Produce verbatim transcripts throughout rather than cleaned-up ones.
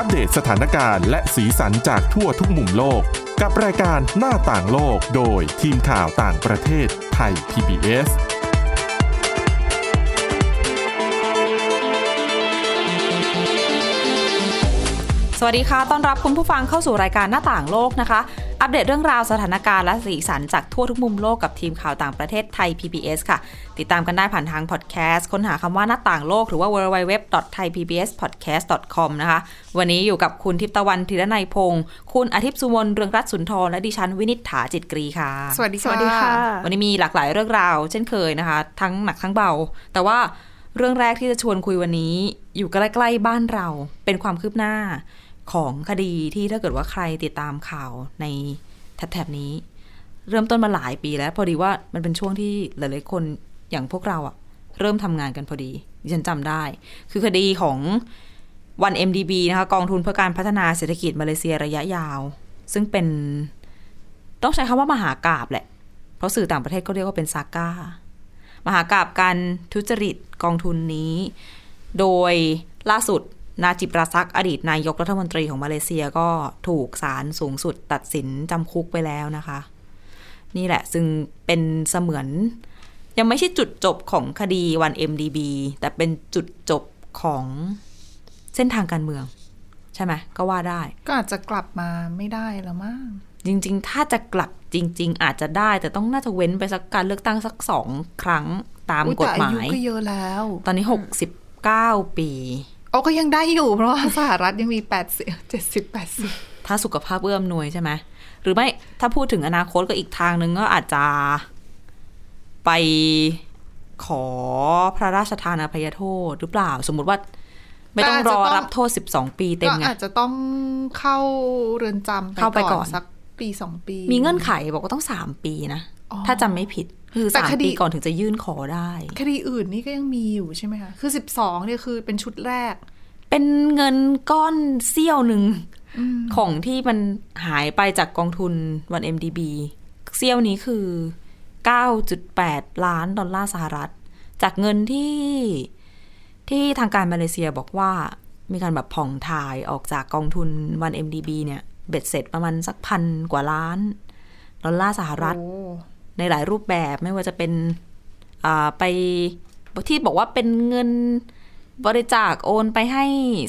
อัปเดตสถานการณ์และสีสันจากทั่วทุกมุมโลกกับรายการหน้าต่างโลกโดยทีมข่าวต่างประเทศไทย พี บี เอสสวัสดีค่ะต้อนรับคุณผู้ฟังเข้าสู่รายการหน้าต่างโลกนะคะอัปเดตเรื่องราวสถานการณ์และสีสันจากทั่วทุกมุมโลกกับทีมข่าวต่างประเทศไทย พี บี เอส ค่ะติดตามกันได้ผ่านทางพอดแคสต์ค้นหาคำว่าหน้าต่างโลกหรือว่า ดับเบิลยู ดับเบิลยู ดับเบิลยู ดอท ไทย พี บี เอส พอดแคสต์ ดอท คอม นะคะวันนี้อยู่กับคุณทิพตะวันธีรนัยพงศ์คุณอาทิตย์สุวรรณเรืองรัตน์สุนทรและดิฉันวินิษฐาจิตกรีค่ะสวัสดีค่ะสวัสดีค่ะวันนี้มีหลากหลายเรื่องราวเช่นเคยนะคะทั้งหนักทั้งเบาแต่ว่าเรื่องแรกที่จะชวนคุยวันนี้อยู่ใกล้ๆบ้านเราเป็นความคืบหน้าของคดีที่ถ้าเกิดว่าใครติดตามข่าวในแถบๆนี้เริ่มต้นมาหลายปีแล้วพอดีว่ามันเป็นช่วงที่หลายๆคนอย่างพวกเราอะเริ่มทำงานกันพอดีฉันจำได้คือคดีของ วัน เอ็ม ดี บี นะคะกองทุนเพื่อการพัฒนาเศรษฐกิจมาเลเซียระยะยาวซึ่งเป็นต้องใช้คำว่ามหากาพย์แหละเพราะสื่อต่างประเทศก็เรียกว่าเป็นซาก้ามหากาพย์การทุจริตกองทุนนี้โดยล่าสุดนาจิปราซักอดีตนายกรัฐมนตรีของมาเลเซียก็ถูกศาลสูงสุดตัดสินจำคุกไปแล้วนะคะนี่แหละซึ่งเป็นเสมือนยังไม่ใช่จุดจบของคดี วัน เอ็ม ดี บี แต่เป็นจุดจบของเส้นทางการเมืองใช่ไหมก็ว่าได้ก็อาจจะกลับมาไม่ได้แล้วมั้งจริงๆถ้าจะกลับจริงๆอาจจะได้แต่ต้องน่าจะเว้นไปสักการเลือกตั้งสักสองครั้งตามกฎหมายอายุก็เยอะแล้วตอนนี้หกสิบเก้าปีโอ้ก็ยังได้อยู่เพราะว่าสหรัฐยังมีแปดสิบ เจ็ดสิบ แปดสิบถ้าสุขภาพเอื้อมหน่วยใช่ไหมหรือไม่ถ้าพูดถึงอนาคตก็อีกทางนึงก็อาจจะไปขอพระราชทานอภัยโทษหรือเปล่าสมมติว่าไม่ต้องรอรับโทษสิบสองปีเต็มไงก็อาจจะต้องเข้าเรือนจำไปก่อนสักปีสองปีมีเงื่อนไขบอกว่าต้องสามปีนะถ้าจำไม่ผิดคือสามปีก่อนถึงจะยื่นขอได้คดีอื่นนี่ก็ยังมีอยู่ใช่ไหมคะคือสิบสองเนี่ยคือเป็นชุดแรกเป็นเงินก้อนเสี้ยวหนึ่งของที่มันหายไปจากกองทุน วัน เอ็ม ดี บี เสี้ยวนี้คือ เก้าจุดแปด ล้านดอลลาร์สหรัฐจากเงินที่ที่ทางการมาเลเซียบอกว่ามีการแบบผ่องถ่ายออกจากกองทุน วัน เอ็ม ดี บี เนี่ยเบ็ดเสร็จประมาณสักพันกว่าล้านดอลลาร์สหรัฐในหลายรูปแบบไม่ว่าจะเป็นไปที่บอกว่าเป็นเงินบริจาคโอนไปให้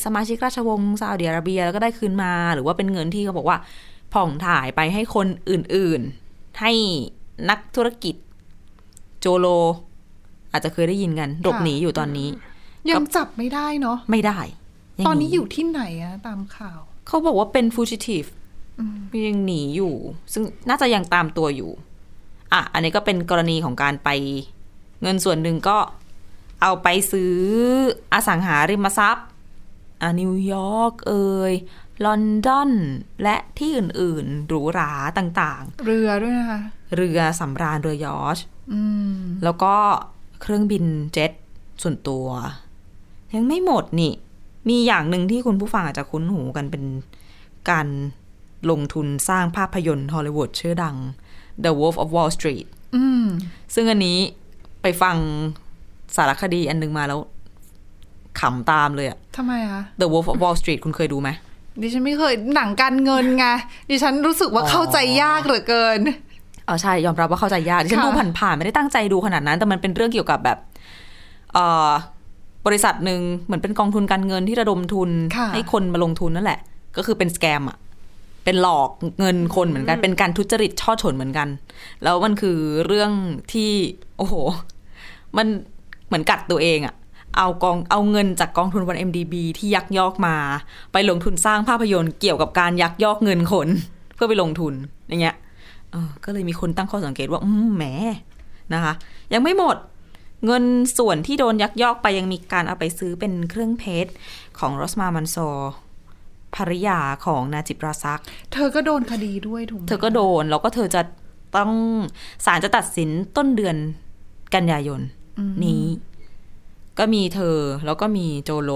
สมาชิกราชวงศ์ซาอุดิอาระเบียแล้วก็ได้คืนมาหรือว่าเป็นเงินที่เขาบอกว่าผ่องถ่ายไปให้คนอื่นๆให้นักธุรกิจโจโลอาจจะเคยได้ยินกันหลบหนีอยู่ตอนนี้ยังจับไม่ได้เนาะไม่ได้ตอนนี้อยู่ที่ไหนอะตามข่าวเขาบอกว่าเป็น fugitive ยังหนีอยู่ซึ่งน่าจะยังตามตัวอยู่อ่ะอันนี้ก็เป็นกรณีของการไปเงินส่วนหนึ่งก็เอาไปซื้ออสังหาริมทรัพย์อ่ะนิวยอร์กเอยลอนดอนและที่อื่นๆหรูหราต่างๆเรือด้วยนะคะเรือสำราญเรือยอชต์แล้วก็เครื่องบินเจ็ตส่วนตัวยังไม่หมดนี่มีอย่างหนึ่งที่คุณผู้ฟังอาจจะคุ้นหูกันเป็นการลงทุนสร้างภาพยนตร์ฮอลลีวูดชื่อดัง The Wolf of Wall Street อืมซึ่งอันนี้ไปฟังสารคดีอันนึงมาแล้วขำตามเลยอะทำไมคะ The Wolf of Wall Street คุณเคยดูไหมดิฉันไม่เคยหนังการเงินไงดิฉันรู้สึกว่าเข้าใจยากเหลือเกินอ๋อใช่ยอมรับว่าเข้าใจยากดิฉันดูผ่านๆไม่ได้ตั้งใจดูขนาดนั้นแต่มันเป็นเรื่องเกี่ยวกับแบบเอ่อบริษัทนึงเหมือนเป็นกองทุนการเงินที่ระดมทุนให้คนมาลงทุนนั่นแหละก็คือเป็นสแกมอะเป็นหลอกเงินคนเหมือนกันเป็นการทุจริตช่อฉนเหมือนกันแล้วมันคือเรื่องที่โอ้โหมันเหมือนกัดตัวเองอะเอากองเอาเงินจากกองทุน วัน เอ็ม ดี บี ที่ยักยอกมาไปลงทุนสร้างภาพยนตร์เกี่ยวกับการยักยอกเงินคนเพื่อไปลงทุนอย่างเงี้ยเออก็เลยมีคนตั้งข้อสังเกตว่าอืมแหมนะคะยังไม่หมดเงินส่วนที่โดนยักยอกไปยังมีการเอาไปซื้อเป็นเครื่องเพชรของรอสมามันซอร์ภริยาของนาจิปราซักเธอก็โดนคดีด้วยถูกไหมเธอก็โดนแล้วก็เธอจะต้องศาลจะตัดสินต้นเดือนกันยายนนี้ก็มีเธอแล้วก็มีโจโล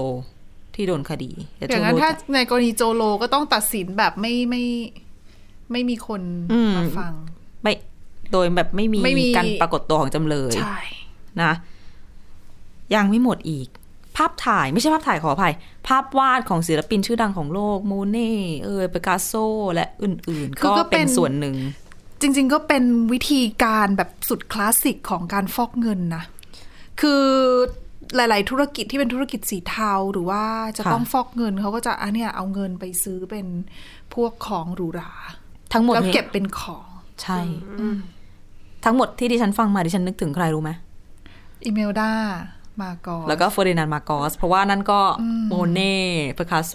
ที่โดนคดีอย่างนั้นถ้าในกรณีโจโลก็ต้องตัดสินแบบไม่ไม่ไม่มีคนมาฟังไม่โดยแบบไม่มีการปรากฏตัวของจำเลยนะยังไม่หมดอีก ภาพถ่ายไม่ใช่ภาพถ่ายขออภัยภาพวาดของศิลปินชื่อดังของโลกโมเน่เอ่ยปิกัสโซและอื่นๆก็เป็นส่วนหนึ่งจริงๆก็เป็นวิธีการแบบสุดคลาสสิกของการฟอกเงินนะคือหลายๆธุรกิจที่เป็นธุรกิจสีเทาหรือว่าจะต้องฟอกเงินเขาก็จะอ่ะเนี่ยเอาเงินไปซื้อเป็นพวกของหรูหราทั้งหมดแล้วเก็บเป็นของใช่ทั้งหมดที่ดิฉันฟังมาดิฉันนึกถึงใครรู้ไหมอิเมลดามาโกสแล้วก็เฟอร์ดินานด์มาโกสเพราะว่านั่นก็โมเน่ปิกัสโซ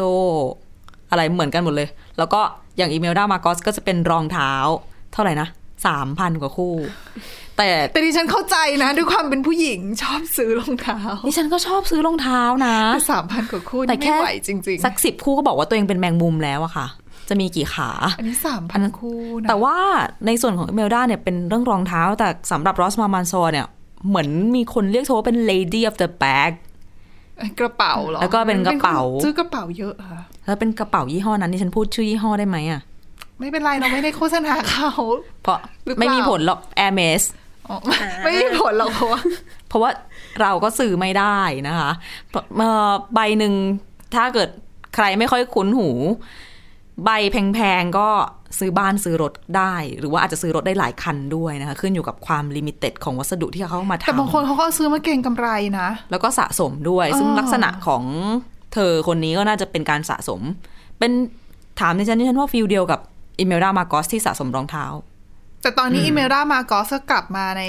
อะไรเหมือนกันหมดเลยแล้วก็อย่างอิเมลดามาโกสก็จะเป็นรองเท้าเท่าไหร่นะ สามพัน กว่าคู่แต่แต่ดิฉันเข้าใจนะด้วยความเป็นผู้หญิงชอบซื้อรองเท้าดิฉันก็ชอบซื้อรองเท้านะแต่ สามพัน กว่าคู่ไม่ไหวจริงๆสักสิบคู่ก็บอกว่าตัวเองเป็นแมงมุมแล้วอะค่ะจะมีกี่ขาอันนี้ สามพัน คู่นะแต่ว่าในส่วนของอีเมลดาเนี่ยเป็นเรื่องรองเท้าแต่สำหรับรอสมามานซอเนี่ยเหมือนมีคนเรียกเธอว่าเป็น Lady of the Bag กระเป๋าเหรอแล้วก็เป็นกระเป๋าซื้อกระเป๋าเยอะค่ะแล้วเป็นกระเป๋ายี่ห้อนั้นดิฉันพูดชื่อยี่ห้อได้ไหมอะไม่เป็นไรเราไม่ได้โฆษณาเขาเพราะไม่มีผลหรอก Hermès ไม่มีผลหรอกเพราะว่าเพราะว่าเราก็ซื้อไม่ได้นะคะใบหนึ่งถ้าเกิดใครไม่ค่อยคุ้นหูใบแพงๆก็ซื้อบ้านซื้อรถได้หรือว่าอาจจะซื้อรถได้หลายคันด้วยนะคะขึ้นอยู่กับความลิมิเต็ดของวัสดุที่เขามาทำแต่บางคนเขาก็ซื้อมาเก็งกำไรนะแล้วก็สะสมด้วยซึ่งลักษณะของเธอคนนี้ก็น่าจะเป็นการสะสมเป็นถามดิฉันดิฉันว่าฟีลเดียวกับอิเมลดามาโกสที่สะสมรองเท้าแต่ตอนนี้อิเมลดามาโกสก็กลับมาใน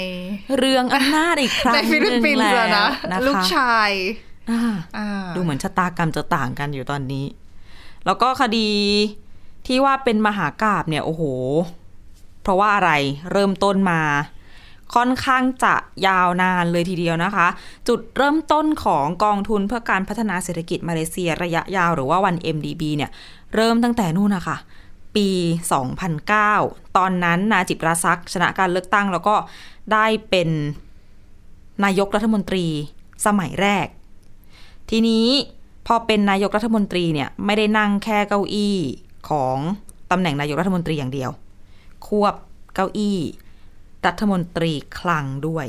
เรื่องอำนาจอีกครั้งในฟิลิปปินส์แล้วนะลูกชายดูเหมือนชะตากรรมจะต่างกันอยู่ตอนนี้แล้วก็คดีที่ว่าเป็นมหากาพย์เนี่ยโอ้โหเพราะว่าอะไรเริ่มต้นมาค่อนข้างจะยาวนานเลยทีเดียวนะคะจุดเริ่มต้นของกองทุนเพื่อการพัฒนาเศรษฐกิจมาเลเซียระยะยาวหรือว่า วัน เอ็ม ดี บี เนี่ยเริ่มตั้งแต่นู่นนะคะปี สองพันเก้า ตอนนั้นนาจิบราซักชนะการเลือกตั้งแล้วก็ได้เป็นนายกรัฐมนตรีสมัยแรกทีนี้พอเป็นนายกรัฐมนตรีเนี่ยไม่ได้นั่งแค่เก้าอี้ของตำแหน่งนายกรัฐมนตรีอย่างเดียวควบเก้าอี้รัฐมนตรีคลังด้วย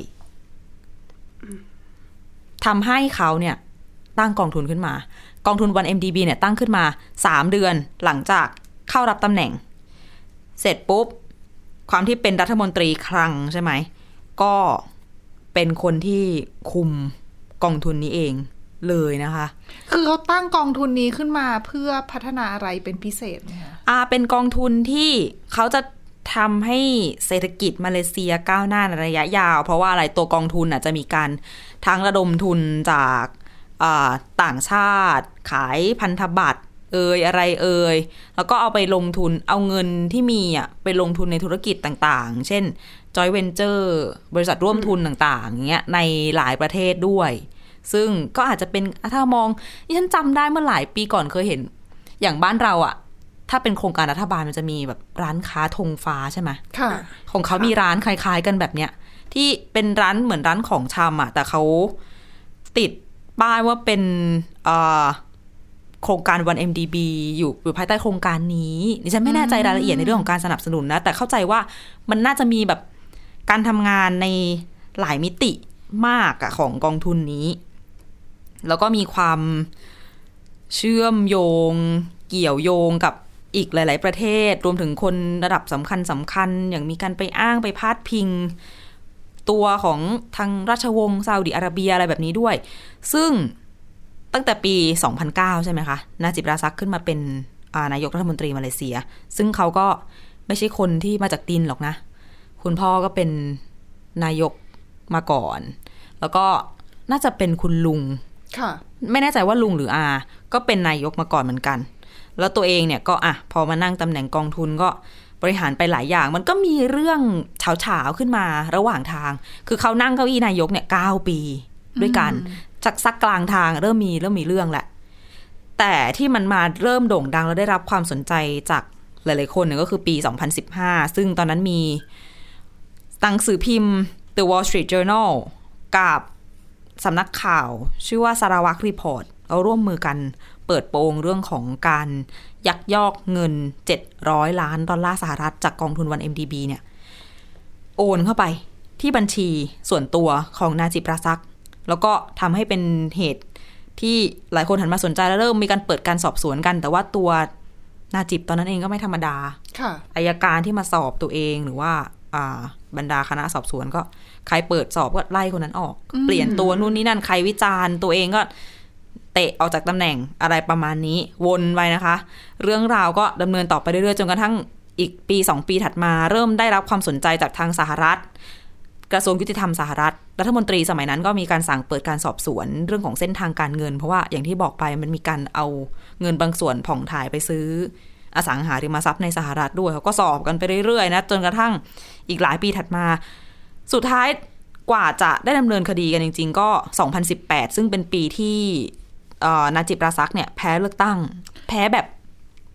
ทำให้เขาเนี่ยตั้งกองทุนขึ้นมากองทุน วัน เอ็ม ดี บี เนี่ยตั้งขึ้นมาสามเดือนหลังจากเข้ารับตำแหน่งเสร็จปุ๊บความที่เป็นรัฐมนตรีคลังใช่ไหมก็เป็นคนที่คุมกองทุนนี้เองเลยนะคะคือเขาตั้งกองทุนนี้ขึ้นมาเพื่อพัฒนาอะไรเป็นพิเศษไหมคะอ่าเป็นกองทุนที่เขาจะทำให้เศรษฐกิจมาเลเซียก้าวหน้าในระยะยาวเพราะว่าอะไรตัวกองทุนอ่ะจะมีการทั้งระดมทุนจากอ่าต่างชาติขายพันธบัตรเอ่ยอะไรเอ่ยแล้วก็เอาไปลงทุนเอาเงินที่มีอ่ะไปลงทุนในธุรกิจต่างๆเช่น Joint Venture บริษัทร่วมทุนต่างๆอย่างเงี้ยในหลายประเทศด้วยซึ่งก็อาจจะเป็นถ้ามองที่ฉันจำได้เมื่อหลายปีก่อนเคยเห็นอย่างบ้านเราอ่ะถ้าเป็นโครงการรัฐบาลมันจะมีแบบร้านค้าธงฟ้าใช่ไหมค่ะของเขามีร้านคล้ายๆกันแบบเนี้ยที่เป็นร้านเหมือนร้านของชำอ่ะแต่เขาติดป้ายว่าเป็นอ่าโครงการ วัน เอ็ม ดี บี อยู่อยู่ภายใต้โครงการนี้ดิฉันไม่แน่ใจรายละเอียดในเรื่องของการสนับสนุนนะแต่เข้าใจว่ามันน่าจะมีแบบการทำงานในหลายมิติมากอะของกองทุนนี้แล้วก็มีความเชื่อมโยงเกี่ยวโยงกับอีกหลายๆประเทศรวมถึงคนระดับสำคัญสำคัญอย่างมีการไปอ้างไปพาดพิงตัวของทางราชวงศ์ซาอุดิอาระเบียอะไรแบบนี้ด้วยซึ่งตั้งแต่ปี สองพันเก้า ใช่ไหมคะนาจิบราซักขึ้นมาเป็นนายกรัฐมนตรีมาเลเซียซึ่งเขาก็ไม่ใช่คนที่มาจากดินหรอกนะคุณพ่อก็เป็นนายกมาก่อนแล้วก็น่าจะเป็นคุณลุงไม่แน่ใจว่าลุงหรืออาก็เป็นนายกมาก่อนเหมือนกันแล้วตัวเองเนี่ยก็อ่ะพอมานั่งตำแหน่งกองทุนก็บริหารไปหลายอย่างมันก็มีเรื่องเฉาๆขึ้นมาระหว่างทางคือเขานั่งเก้าอี้นายกเนี่ยเก้าปีด้วยกันจากสักกลางทางเริ่มมีเริ่มมีเรื่องแหละแต่ที่มันมาเริ่มโด่งดังแล้วได้รับความสนใจจากหลายๆคนเนี่ยก็คือปีสองพันสิบห้าซึ่งตอนนั้นมีหนังสือพิมพ์ The Wall Street Journal กับสำนักข่าวชื่อว่าสารวักรีพอร์ตเอาร่วมมือกันเปิดโปงเรื่องของการยักยอกเงินเจ็ดร้อยล้านดอลลาร์สหรัฐจากกองทุน วัน เอ็ม ดี บี เนี่ยโอนเข้าไปที่บัญชีส่วนตัวของนาจิบราซักแล้วก็ทำให้เป็นเหตุ ที่หลายคนหันมาสนใจแล้วเริ่มมีการเปิดการสอบสวนกันแต่ว่าตัวนาจิบตอนนั้นเองก็ไม่ธรรมดาอัยการที่มาสอบตัวเองหรือว่าบรรดาคณะสอบสวนก็ใครเปิดสอบก็ไล่คนนั้นออกเปลี่ยนตัวนู่นนี่นั่นใครวิจารณ์ตัวเองก็เตะออกจากตำแหน่งอะไรประมาณนี้วนไปนะคะเรื่องราวก็ดำเนินต่อไปเรื่อยๆจนกระทั่งอีกปีสองปีถัดมาเริ่มได้รับความสนใจจากทางสหรัฐกระทรวงยุติธรรมสหรัฐรัฐมนตรีสมัยนั้นก็มีการสั่งเปิดการสอบสวนเรื่องของเส้นทางการเงินเพราะว่าอย่างที่บอกไปมันมีการเอาเงินบางส่วนผ่องถ่ายไปซื้ออสังหาริมทรัพย์ในสหรัฐด้วยเขาก็สอบกันไปเรื่อยๆนะจนกระทั่งอีกหลายปีถัดมาสุดท้ายกว่าจะได้ดำเนินคดีกันจริงๆก็สองพันสิบแปดซึ่งเป็นปีที่นาจิบ ราซักเนี่ยแพ้เลือกตั้งแพ้แบบ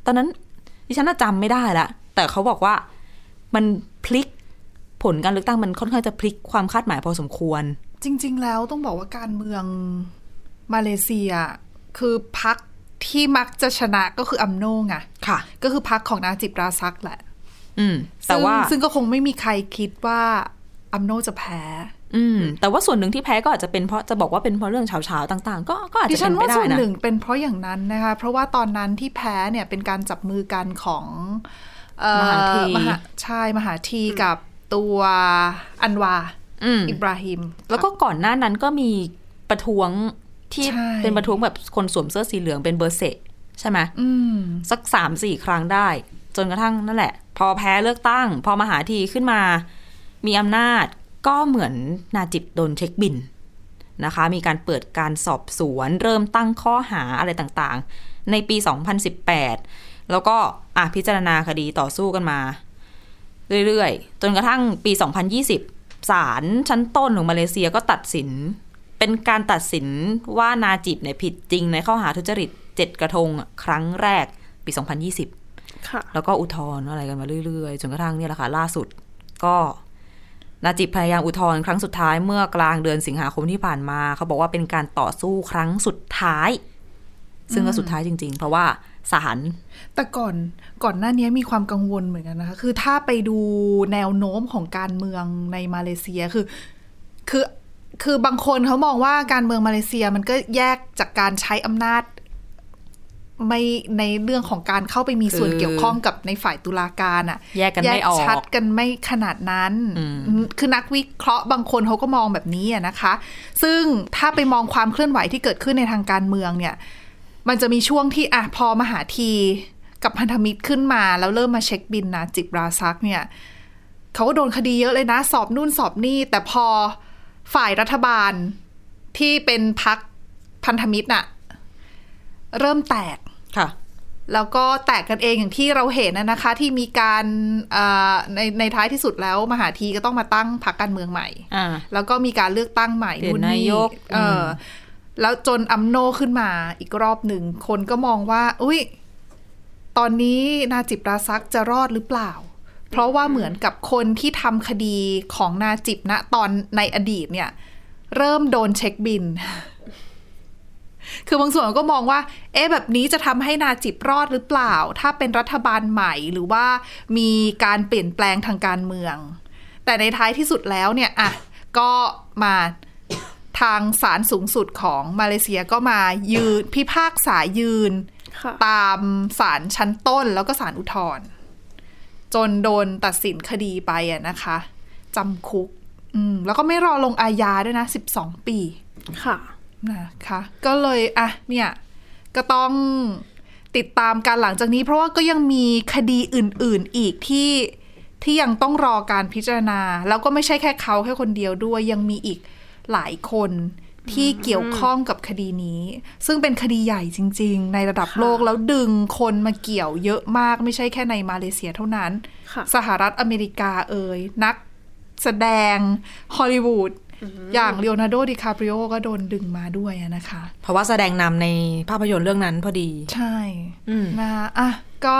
ตอนนั้นดิฉันจำไม่ได้ละแต่เขาบอกว่ามันพลิกผลการเลือกตั้งมันค่อนข้างจะพลิกความคาดหมายพอสมควรจริงๆแล้วต้องบอกว่าการเมืองมาเลเซียคือพรรคที่มักจะชนะก็คืออัมโนไงค่ะก็คือพรรคของนาจิบ ราซักแหละอืมแต่ว่าซึ่งก็คงไม่มีใครคิดว่าอัมโนจะแพ้อืมแต่ว่าส่วนหนึ่งที่แพ้ก็อาจจะเป็นเพราะจะบอกว่าเป็นเพราะเรื่องเฉาๆต่างๆก็ก็อาจจะเป็นไปได้นะดิฉันว่าส่วนหนึ่งเป็นเพราะอย่างนั้นนะคะเพราะว่าตอนนั้นที่แพ้เนี่ยเป็นการจับมือกันของมหาธีใช่มหาธีกับตัวอันวาอิบราฮิมแล้วก็ก่อนหน้านั้นก็มีประท้วงที่เป็นประท้วงแบบคนสวมเสื้อสีเหลืองเป็นเบอร์เซะใช่ไหมสัก สามถึงสี่ ครั้งได้จนกระทั่งนั่นแหละพอแพ้เลือกตั้งพอมหาธีขึ้นมามีอำนาจก็เหมือนนาจิบโดนเช็คบินนะคะมีการเปิดการสอบสวนเริ่มตั้งข้อหาอะไรต่างๆในปีสองพันสิบแปดแล้วก็อ่ะพิจารณาคดีต่อสู้กันมาเรื่อยๆจนกระทั่งปีสองพันยี่สิบศาลชั้นต้นของมาเลเซียก็ตัดสินเป็นการตัดสินว่านาจิบเนี่ยผิดจริงในข้อหาทุจริตเจ็ดกระทงครั้งแรกปีสองพันยี่สิบค่ะแล้วก็อุทธรณ์อะไรกันมาเรื่อยๆจนกระทั่งเนี่ยแหละค่ะล่าสุดก็นาจิบพยายามอุทธรณ์ครั้งสุดท้ายเมื่อกลางเดือนสิงหาคมที่ผ่านมาเขาบอกว่าเป็นการต่อสู้ครั้งสุดท้ายซึ่งก็สุดท้ายจริงๆเพราะว่าศาลแต่ก่อนก่อนหน้านี้มีความกังวลเหมือนกันนะคะคือถ้าไปดูแนวโน้มของการเมืองในมาเลเซียคือคือคือบางคนเขามองว่าการเมืองมาเลเซียมันก็แยกจากการใช้อำนาจไม่ในเรื่องของการเข้าไปมีส่วนเกี่ยวข้องกับในฝ่ายตุลาการอะแยกกันไม่ออกชัดกันไม่ขนาดนั้นคือนักวิเคราะห์บางคนเขาก็มองแบบนี้อะนะคะซึ่งถ้าไปมองความเคลื่อนไหวที่เกิดขึ้นในทางการเมืองเนี่ยมันจะมีช่วงที่อ่ะพอมหาธีกับพันธมิตรขึ้นมาแล้วเริ่มมาเช็คบินนาจิบ ราซักเนี่ยเขาก็โดนคดีเยอะเลยนะสอบนู่นสอบนี่แต่พอฝ่ายรัฐบาลที่เป็นพรรคพันธมิตรน่ะเริ่มแตกค่ะแล้วก็แตกกันเองอย่างที่เราเห็นนะคะที่มีการในในท้ายที่สุดแล้วมหาธีก็ต้องมาตั้งพรรคการเมืองใหม่แล้วก็มีการเลือกตั้งใหม่นู่นนี่แล้วจนอัมโนขึ้นมาอีกรอบหนึ่งคนก็มองว่าอุ๊ยตอนนี้นาจิบ ราซักจะรอดหรือเปล่าเพราะว่าเหมือนกับคนที่ทำคดีของนาจิบณตอนในอดีตเนี่ยเริ่มโดนเช็คบินคือบางส่วนก็มองว่าเอ๊ะแบบนี้จะทำให้นาจิบรอดหรือเปล่าถ้าเป็นรัฐบาลใหม่หรือว่ามีการเปลี่ยนแปลงทางการเมืองแต่ในท้ายที่สุดแล้วเนี่ยอ่ะก็มาทางศาลสูงสุดของมาเลเซียก็มายืนพิพากษายืนตามศาลชั้นต้นแล้วก็ศาลอุทธรณ์จนโดนตัดสินคดีไปอะนะคะจำคุกอืมแล้วก็ไม่รอลงอาญาด้วยนะสิบสองปีค่ะนะคะก็เลยอ่ะเนี่ยก็ต้องติดตามการหลังจากนี้เพราะว่าก็ยังมีคดีอื่นๆอีกที่ที่ยังต้องรอการพิจารณาแล้วก็ไม่ใช่แค่เขาแค่คนเดียวด้วยยังมีอีกหลายคนที่เกี่ยวข้องกับคดีนี้ซึ่งเป็นคดีใหญ่จริงๆในระดับโลกแล้วดึงคนมาเกี่ยวเยอะมากไม่ใช่แค่ในมาเลเซียเท่านั้นสหรัฐอเมริกาเอ่ยนักแสดงฮอลลีวูดอย่างเลโอนาร์โด ดิคาปริโอก็โดนดึงมาด้วยนะคะเพราะว่าแสดงนำในภาพยนตร์เรื่องนั้นพอดีใช่นะอ่ะก็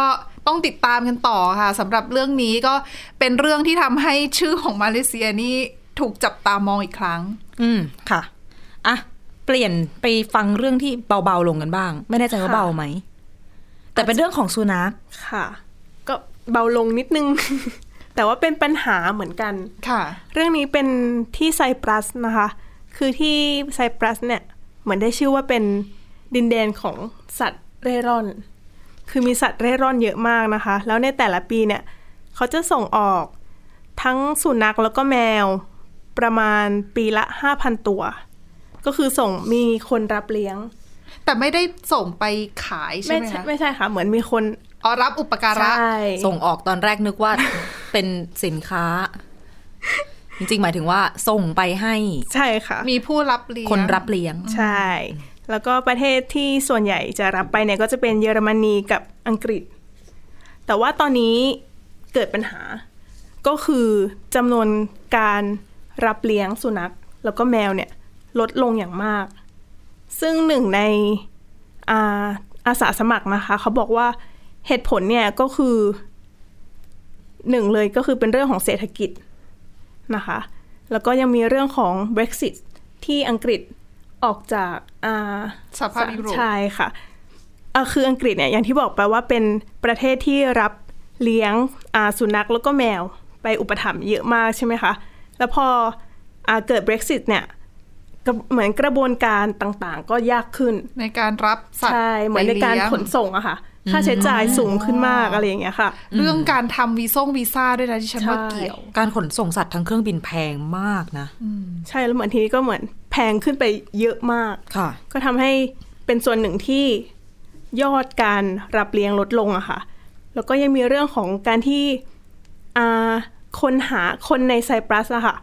ต้องติดตามกันต่อค่ะสำหรับเรื่องนี้ก็เป็นเรื่องที่ทำให้ชื่อของมาเลเซียนี่ถูกจับตามองอีกครั้งอืมค่ะอ่ะเปลี่ยนไปฟังเรื่องที่เบาๆลงกันบ้างไม่แน่ใจว่าเบาไหมแต่เป็นเรื่องของสุนัขค่ะก็เบาลงนิดนึง แต่ว่าเป็นปัญหาเหมือนกันค่ะเรื่องนี้เป็นที่ไซปรัสนะคะคือที่ไซปรัสเนี่ย เหมือนได้ชื่อว่าเป็นดินแดนของสัตว์เร่ร่อนคือมีสัตว์เร่ร่อนเยอะมากนะคะแล้วในแต่ละปีเนี่ยเขาจะส่งออกทั้งสุนัขแล้วก็แมวประมาณปีละ ห้าพัน ตัวก็คือส่งมีคนรับเลี้ยงแต่ไม่ได้ส่งไปขายใช่ไหมคะไม่ใช่ค่ะเหมือนมีคนอ๋อรับอุปการะส่งออกตอนแรกนึกว่า เป็นสินค้าจริงๆหมายถึงว่าส่งไปให้ใช่ค่ะมีผู้รับเลี้ยงคนรับเลี้ยงใช่แล้วก็ประเทศที่ส่วนใหญ่จะรับไปเนี่ยก็จะเป็นเยอรมนีกับอังกฤษแต่ว่าตอนนี้เกิดปัญหาก็คือจำนวนการรับเลี้ยงสุนัขแล้วก็แมวเนี่ยลดลงอย่างมากซึ่งหนึ่งในอาอาสาสมัครนะคะเขาบอกว่าเหตุผลเนี่ยก็คือหนึ่งเลยก็คือเป็นเรื่องของเศรษฐกิจนะคะแล้วก็ยังมีเรื่องของ Brexit ที่อังกฤษออกจากสหภาพยุโรปใช่ค่ะคืออังกฤษเนี่ยอย่างที่บอกไปว่าเป็นประเทศที่รับเลี้ยงสุนัขแล้วก็แมวไปอุปถัมภ์เยอะมากใช่ไหมคะแล้วพอเกิด Brexit เนี่ยเหมือนกระบวนการต่างๆก็ยากขึ้นในการรับสัตว์ใช่เหมือนในการขนส่งอะค่ะค่าใช้จ่ายสูงขึ้นมากอะไรอย่างเงี้ยค่ะเรื่องการทำวีซ่งวีซ่าด้วยนะที่ฉันว่าเกี่ยวการขนส่งสัตว์ทางเครื่องบินแพงมากนะใช่แล้วเหมือนทีนี้ก็เหมือนแพงขึ้นไปเยอะมากก็ทำให้เป็นส่วนหนึ่งที่ยอดการรับเลี้ยงลดลงอะค่ะแล้วก็ยังมีเรื่องของการที่คนหาคนในไซปรัสอะค่ะ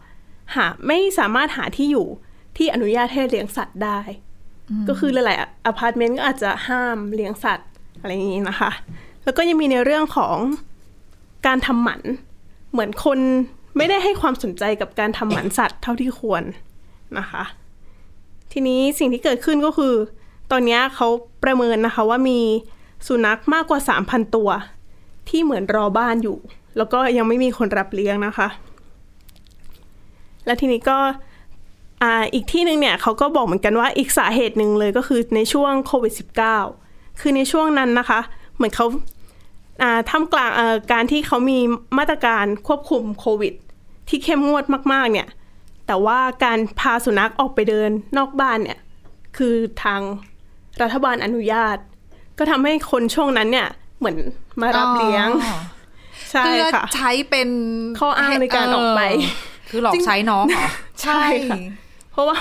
หาไม่สามารถหาที่อยู่ที่อนุญาตให้เลี้ยงสัตว์ได้ก็คือหลายๆอพาร์ตเมนต์ก็อาจจะห้ามเลี้ยงสัตว์อะไรอย่างนี้นะคะแล้วก็ยังมีในเรื่องของการทำหมันเหมือนคนไม่ได้ให้ความสนใจกับการทำหมันสัตว์เท่าที่ควรนะคะทีนี้สิ่งที่เกิดขึ้นก็คือตอนนี้เขาประเมินนะคะว่ามีสุนัขมากกว่า สามพัน ตัวที่เหมือนรอบ้านอยู่แล้วก็ยังไม่มีคนรับเลี้ยงนะคะและทีนี้ก็อ่าอีกที่นึงเนี่ยเขาก็บอกเหมือนกันว่าอีกสาเหตุหนึ่งเลยก็คือในช่วงโควิด สิบเก้า คือในช่วงนั้นนะคะเหมือนเขาอ่าท่ามกลางเอ่อการที่เขามีมาตรการควบคุมโควิดที่เข้มงวดมากๆเนี่ยแต่ว่าการพาสุนัขออกไปเดินนอกบ้านเนี่ยคือทางรัฐบาลอนุญาตก็ทำให้คนช่วงนั้นเนี่ยเหมือนมารับเลี้ยงใช่ค่ะใช้เป็นข้ออ้างในการออกไปคือหลอกใช้น้องเหรอใช่ค่ะเพราะว่า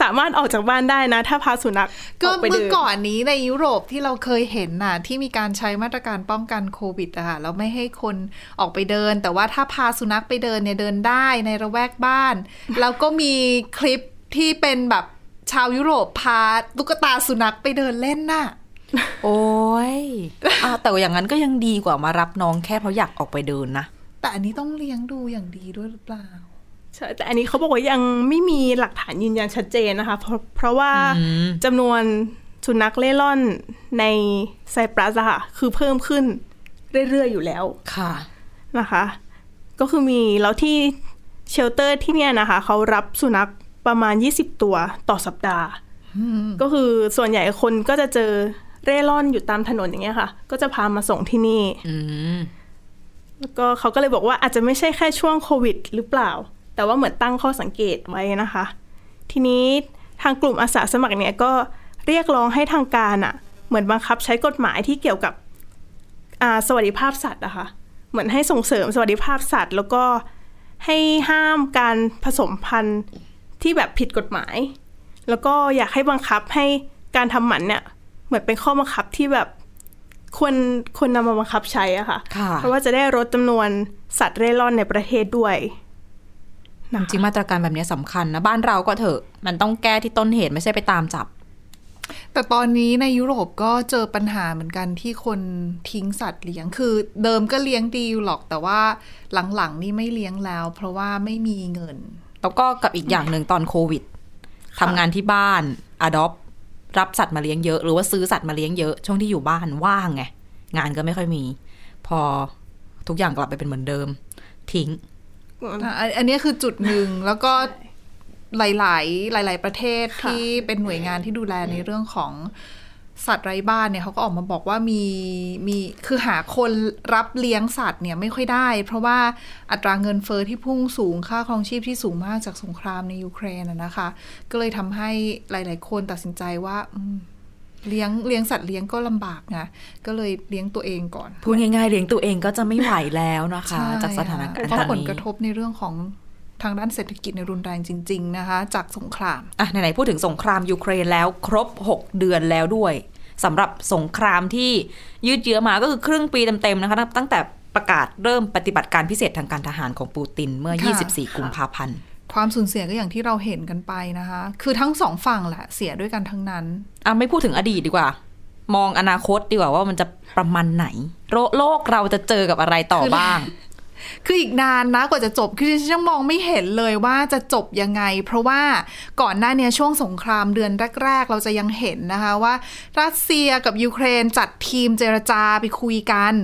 สามารถออกจากบ้านได้นะถ้าพาสุนัขก็เมื่อก่อนนี้ในยุโรปที่เราเคยเห็นน่ะที่มีการใช้มาตรการป้องกันโควิดอะค่ะแล้วไม่ให้คนออกไปเดินแต่ว่าถ้าพาสุนัขไปเดินเนี่ยเดินได้ในระแวกบ้านแล้วก็มีคลิปที่เป็นแบบชาวยุโรปพาตุ๊กตาสุนัขไปเดินเล่นน่ะโอ้ยอ่ะแต่อย่างนั้นก็ยังดีกว่ามารับน้องแค่เพราะอยากออกไปเดินนะแต่อันนี้ต้องเลี้ยงดูอย่างดีด้วยหรือเปล่าใช่แต่อันนี้เขาบอกว่ายังไม่มีหลักฐานยืนยันชัดเจนนะคะเพราะเพราะว่าจำนวนสุนัขเล่ร่อนในไซปรัสอะค่ะคือเพิ่มขึ้นเรื่อยๆอยู่แล้วค่ะนะคะก็คือมีแล้วที่เชลเตอร์ที่เนี่ยนะคะเขารับสุนัขประมาณยี่สิบตัวต่อสัปดาห์ก็คือส่วนใหญ่คนก็จะเจอเร่ร่อนอยู่ตามถนนอย่างเงี้ยค่ะก็จะพามาส่งที่นี่แล้วก็เขาก็เลยบอกว่าอาจจะไม่ใช่แค่ช่วงโควิดหรือเปล่าแต่ว่าเหมือนตั้งข้อสังเกตไว้นะคะทีนี้ทางกลุ่มอาสาสมัครเนี่ยก็เรียกร้องให้ทางการอ่ะเหมือนบังคับใช้กฎหมายที่เกี่ยวกับอ่าสวัสดิภาพสัตว์อะค่ะเหมือนให้ส่งเสริมสวัสดิภาพสัตว์แล้วก็ให้ห้ามการผสมพันธุ์ที่แบบผิดกฎหมายแล้วก็อยากให้บังคับให้การทำหมันเนี่ยเหมือนเป็นข้อบังคับที่แบบควรควรนำมาบังคับใช้อะค่ะเพราะว่าจะได้ลดจำนวนสัตว์เร่ร่อนในประเทศด้วยจริงมาตรการแบบนี้สำคัญนะบ้านเราก็เถอะมันต้องแก้ที่ต้นเหตุไม่ใช่ไปตามจับแต่ตอนนี้ในยุโรปก็เจอปัญหาเหมือนกันที่คนทิ้งสัตว์เลี้ยงคือเดิมก็เลี้ยงดีอยู่หรอกแต่ว่าหลังๆนี่ไม่เลี้ยงแล้วเพราะว่าไม่มีเงินแล้วก็กับอีกอย่างหนึ่งตอนโควิดทำงานที่บ้าน adopt รับสัตว์มาเลี้ยงเยอะหรือว่าซื้อสัตว์มาเลี้ยงเยอะช่วงที่อยู่บ้านว่างไงงานก็ไม่ค่อยมีพอทุกอย่างกลับไปเป็นเหมือนเดิมทิ้งอันนี้คือจุดหนึ่งแล้วก็หลายๆหลายๆประเทศที่เป็นหน่วยงานที่ดูแลในเรื่องของ สัตว์ไร้บ้านเนี่ยเขาก็ออกมาบอกว่ามีมีคือหาคนรับเลี้ยงสัตว์เนี่ยไม่ค่อยได้เพราะว่าอัตราเงินเฟ้อที่พุ่งสูงค่าครองชีพที่สูงมากจากสงครามในยูเครนนะคะก็เลยทำให้หลายๆคนตัดสินใจว่าเลี้ยงเลี้ยงสัตว์เลี้ยงก็ลำบากไงก็เลยเลี้ยงตัวเองก่อนพูดง่ายๆเลี้ยงตัวเองก็จะไม่ไหวแล้วนะคะจากสถานการณ์ตอนนี้เพราะผลกระทบในเรื่องของทางด้านเศรษฐกิจในรุนแรงจริงๆนะคะจากสงครามอ่ะไหนๆพูดถึงสงครามยูเครนแล้วครบหกเดือนแล้วด้วยสำหรับสงครามที่ยืดเยื้อมาก็คือครึ่งปีเต็มๆนะคะตั้งแต่ประกาศเริ่มปฏิบัติการพิเศษทางการทหารของปูตินเมื่อยี่สิบสี่กุมภาพันธ์ความสูญเสียก็อย่างที่เราเห็นกันไปนะคะคือทั้งสองฝั่งแหละเสียด้วยกันทั้งนั้นอ่ะไม่พูดถึงอดีตดีกว่ามองอนาคตดีกว่าว่ามันจะประมาณไหนโลกเราจะเจอกับอะไรต่อบ้างคืออีกนานนะกว่าจะจบคือฉันยังมองไม่เห็นเลยว่าจะจบยังไงเพราะว่าก่อนหน้านี้ช่วงสงครามเดือนแรกๆเราจะยังเห็นนะคะว่ารัสเซียกับยูเครนจัดทีมเจรจาไปคุยกัน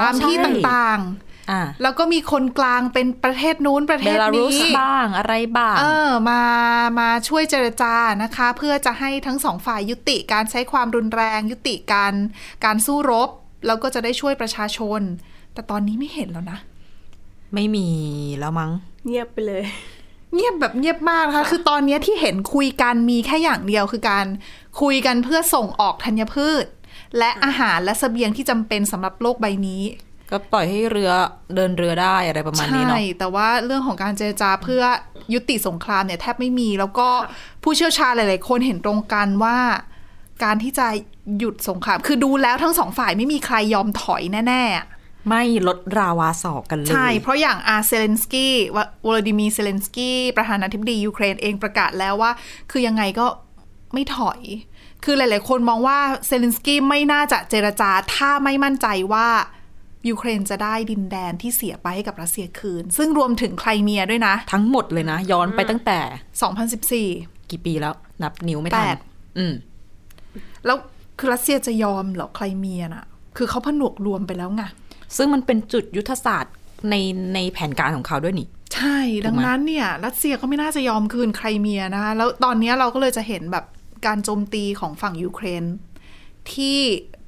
ตามที่ต่างๆแล้วก็มีคนกลางเป็นประเทศนู้นประเทศนี้บ้างอะไรบ้างเออมามาช่วยเจรจานะคะเพื่อจะให้ทั้งสองฝ่ายยุติการใช้ความรุนแรงยุติการการสู้รบแล้วก็จะได้ช่วยประชาชนแต่ตอนนี้ไม่เห็นแล้วนะไม่มีแล้วมั้งเงียบไปเลยเงียบแบบเงียบมากค่ะคือตอนนี้ที่เห็นคุยกันมีแค่อย่างเดียวคือการคุยกันเพื่อส่งออกธัญพืชและอาหารและเสบียงที่จำเป็นสำหรับโลกใบนี้ก็ปล่อยให้เรือเดินเรือได้อะไรประมาณนี้เนาะใช่แต่ว่าเรื่องของการเจรจาเพื่อยุติสงครามเนี่ยแทบไม่มีแล้วก็ผู้เชี่ยวชาญหลายๆคนเห็นตรงกันว่าการที่จะหยุดสงครามคือดูแล้วทั้งสองฝ่ายไม่มีใครยอมถอยแน่ๆไม่ลดราวาสอบกันเลยใช่เพราะอย่างอาเซเลนสกี้วลาดิมีร์เซเลนสกี้ประธานาธิบดียูเครนเองประกาศแล้วว่าคือยังไงก็ไม่ถอยคือหลายๆคนมองว่าเซเลนสกี้ไม่น่าจะเจรจาถ้าไม่มั่นใจว่ายูเครนจะได้ดินแดนที่เสียไปให้กับรัสเซียคืนซึ่งรวมถึงไครเมียด้วยนะทั้งหมดเลยนะย้อนไปตั้งแต่สองพันสิบสี่กี่ปีแล้วนับนิ้วไม่ทันอืมแล้วคือรัสเซียจะยอมเหรอไครเมียน่ะคือเขาผนวกรวมไปแล้วไงซึ่งมันเป็นจุดยุทธศาสตร์ในในแผนการของเขาด้วยนี่ใช่ดังนั้นเนี่ยรัสเซียก็ไม่น่าจะยอมคืนไครเมียนะคะแล้วตอนนี้เราก็เลยจะเห็นแบบการโจมตีของฝั่งยูเครนที่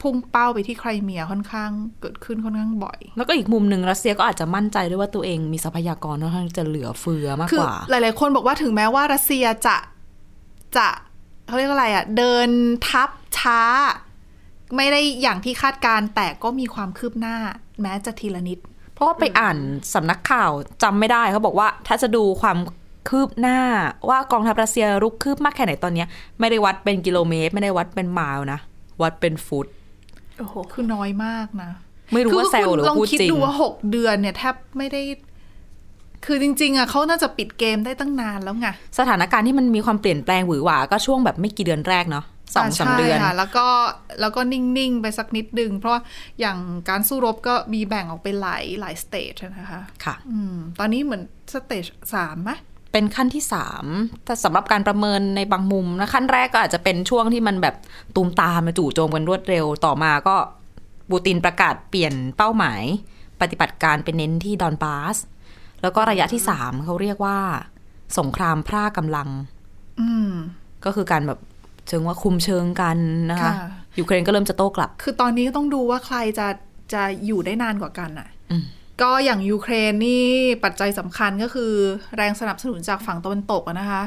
พุ่งเป้าไปที่ไครเมียค่อนข้างเกิดขึ้นค่อนข้างบ่อยแล้วก็อีกมุมหนึ่งรัสเซียก็อาจจะมั่นใจด้วยว่าตัวเองมีทรัพยากรค่อนข้างจะเหลือเฟือมากกว่าหลายๆคนบอกว่าถึงแม้ว่ารัสเซียจะจะเขาเรียกอะไรอ่ะเดินทับช้าไม่ได้อย่างที่คาดการแต่ก็มีความคืบหน้าแม้จะทีละนิดเพราะว่าไปอ่านสำนักข่าวจำไม่ได้เขาบอกว่าถ้าจะดูความคืบหน้าว่ากองทัพรัสเซียรุกคืบมากแค่ไหนตอนนี้ไม่ได้วัดเป็นกิโลเมตรไม่ได้วัดเป็นไมล์นะวัดเป็นฟุตโอ้โหคือน้อยมากนะไม่รู้ว่าแซวหรือพูดจริงคือคุณลองคิดดูว่าหกเดือนเนี่ยแทบไม่ได้คือจริงๆอ่ะเขาน่าจะปิดเกมได้ตั้งนานแล้วไงสถานการณ์ที่มันมีความเปลี่ยนแปลงหวือหวาก็ช่วงแบบไม่กี่เดือนแรกเนาะ สองถึงสาม เดือนค่ะแล้วก็แล้วก็นิ่งๆไปสักนิดนึงเพราะอย่างการสู้รบก็มีแบ่งออกเป็นหลายหลายสเตจนะคะค่ะอืมตอนนี้เหมือนสเตจสามมั้ยเป็นขั้นที่สามแต่สำหรับการประเมินในบางมุมนะขั้นแรกก็อาจจะเป็นช่วงที่มันแบบตูมตามมาจู่โจมกันรวดเร็วต่อมาก็ปูตินประกาศเปลี่ยนเป้าหมายปฏิบัติการเป็นเน้นที่ดอนบาสแล้วก็ระยะที่สามเขาเรียกว่าสงครามพร่ากำลังก็คือการแบบเชิงว่าคุมเชิงกันนะคะยูเครนก็เริ่มจะโต้กลับคือตอนนี้ก็ต้องดูว่าใครจะจะอยู่ได้นานกว่ากันอ่ะก็อย่างยูเครนนี่ปัจจัยสำคัญก็คือแรงสนับสนุนจากฝั่งตะวันตกนะคะ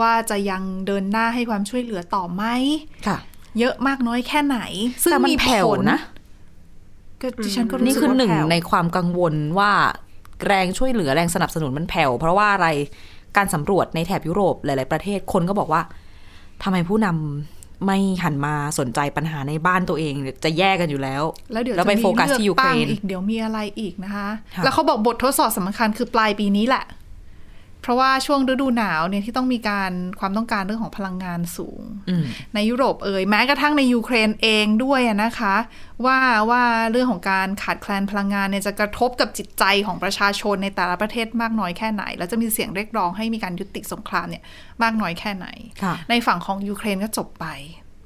ว่าจะยังเดินหน้าให้ความช่วยเหลือต่อไหมค่ะเยอะมากน้อยแค่ไหนซึ่งมีแผ่วนะก็ดิฉันก็รู้สึกว่านี่คือหนึ่งในความกังวลว่าแรงช่วยเหลือแรงสนับสนุนมันแผ่วเพราะว่าอะไรการสำรวจในแถบยุโรปหลายๆประเทศคนก็บอกว่าทำไมผู้นำไม่หันมาสนใจปัญหาในบ้านตัวเองจะแย่กันอยู่แล้วแล้วเดี๋ยวจะไปโฟกัสที่ยูเครนอีกเดี๋ยวมีอะไรอีกนะคะแล้วเขาบอกบททดสอบสำคัญคือปลายปีนี้แหละเพราะว่าช่วงฤดูหนาวเนี่ยที่ต้องมีการความต้องการเรื่องของพลังงานสูงในยุโรปเอ่ยแม้กระทั่งในยูเครนเองด้วยนะคะว่าว่าเรื่องของการขาดแคลนพลังงานเนี่ยจะกระทบกับจิตใจของประชาชนในแต่ละประเทศมากน้อยแค่ไหนแล้วจะมีเสียงเรียกร้องให้มีการยุติสงครามเนี่ยมากน้อยแค่ไหนในฝั่งของยูเครนก็จบไป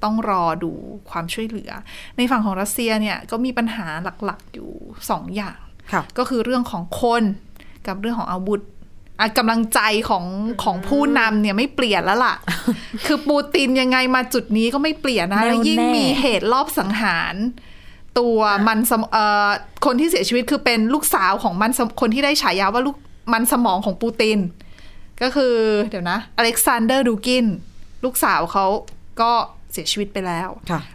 ต้องรอดูความช่วยเหลือในฝั่งของรัสเซียเนี่ยก็มีปัญหาหลักๆอยู่สองอย่างก็คือเรื่องของคนกับเรื่องของอาวุธ กำลังใจของของผู้นำเนี่ยไม่เปลี่ยนแล้วล่ะ คือปูตินยังไงมาจุดนี้ก็ไม่เปลี่ยนนะ แล้วยิ่งมีเหตุรอบสังหารตัวมันเอ่อคนที่เสียชีวิตคือเป็นลูกสาวของมันคนที่ได้ฉายาว่าลูกมันสมองของปูตินก็คือเดี๋ยวนะอเล็กซานเดอร์ดูกินลูกสาวเขาก็เสียชีวิตไปแล้ว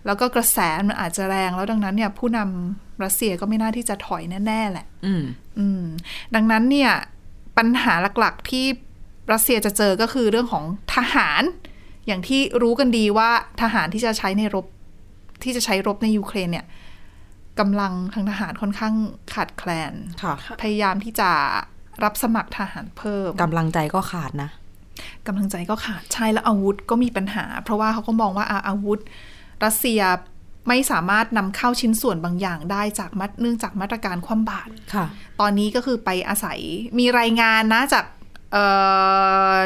แล้วก็กระแสมันอาจจะแรงแล้วดังนั้นเนี่ยผู้นำรัสเซียก็ไม่น่าที่จะถอยแน่ๆแหละอืมอืมดังนั้นเนี่ยปัญหาหลักๆที่รัสเซียจะเจอก็คือเรื่องของทหารอย่างที่รู้กันดีว่าทหารที่จะใช้ในรบที่จะใช้รบในยูเครนเนี่ยกำลังทางทหารค่อนข้างขาดแคลนพยายามที่จะรับสมัครทหารเพิ่มกำลังใจก็ขาดนะกำลังใจก็ขาดใช่แล้วอาวุธก็มีปัญหาเพราะว่าเขาก็มองว่าอาวุธรัสเซียไม่สามารถนำเข้าชิ้นส่วนบางอย่างได้จากมัดเนื่องจากมาตรการคว่ำบาตรตอนนี้ก็คือไปอาศัยมีรายงานนะจาก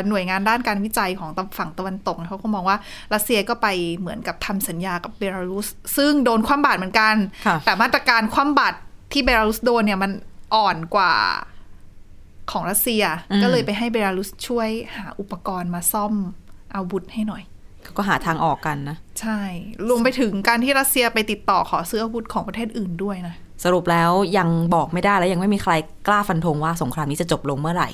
หน่วยงานด้านการวิจัยของฝั่งตะวันตกเขาก็มองว่ารัสเซียก็ไปเหมือนกับทำสัญญากับเบลารุสซึ่งโดนคว่ำบาตรเหมือนกันแต่มาตรการคว่ำบาตรที่เบลารุสโดนเนี่ยมันอ่อนกว่าของรัสเซียก็เลยไปให้เบลารุสช่วยหาอุปกรณ์มาซ่อมอาวุธให้หน่อยก็หาทางออกกันนะใช่รวมไปถึงการที่รัสเซียไปติดต่อขอซื้ออาวุธของประเทศอื่นด้วยนะสรุปแล้วยังบอกไม่ได้และยังไม่มีใครกล้าฟันธงว่าสงครามนี้จะจบลงเมื่อไหร่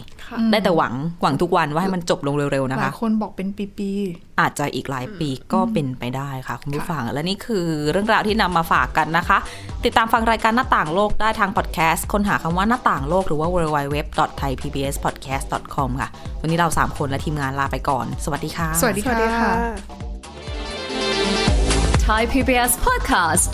ได้แต่หวังหวังทุกวันว่าให้มันจบลงเร็วๆนะคะหลายคนบอกเป็นปีๆอาจจะอีกหลายปีก็เป็นไปได้ค่ะคุณผู้ฟังและนี่คือเรื่องราวที่นำมาฝากกันนะคะติดตามฟังรายการหน้าต่างโลกได้ทางพอดแคสต์ค้นหาคำว่าหน้าต่างโลกหรือว่า ดับเบิลยู ดับเบิลยู ดับเบิลยู ดอท ไทยพีบีเอสพอดแคสต์ ดอท คอม ค่ะวันนี้เราสามคนและทีมงานลาไปก่อนสวัสดีค่ะสวัสดีค่ะ Thai พี บี เอส Podcast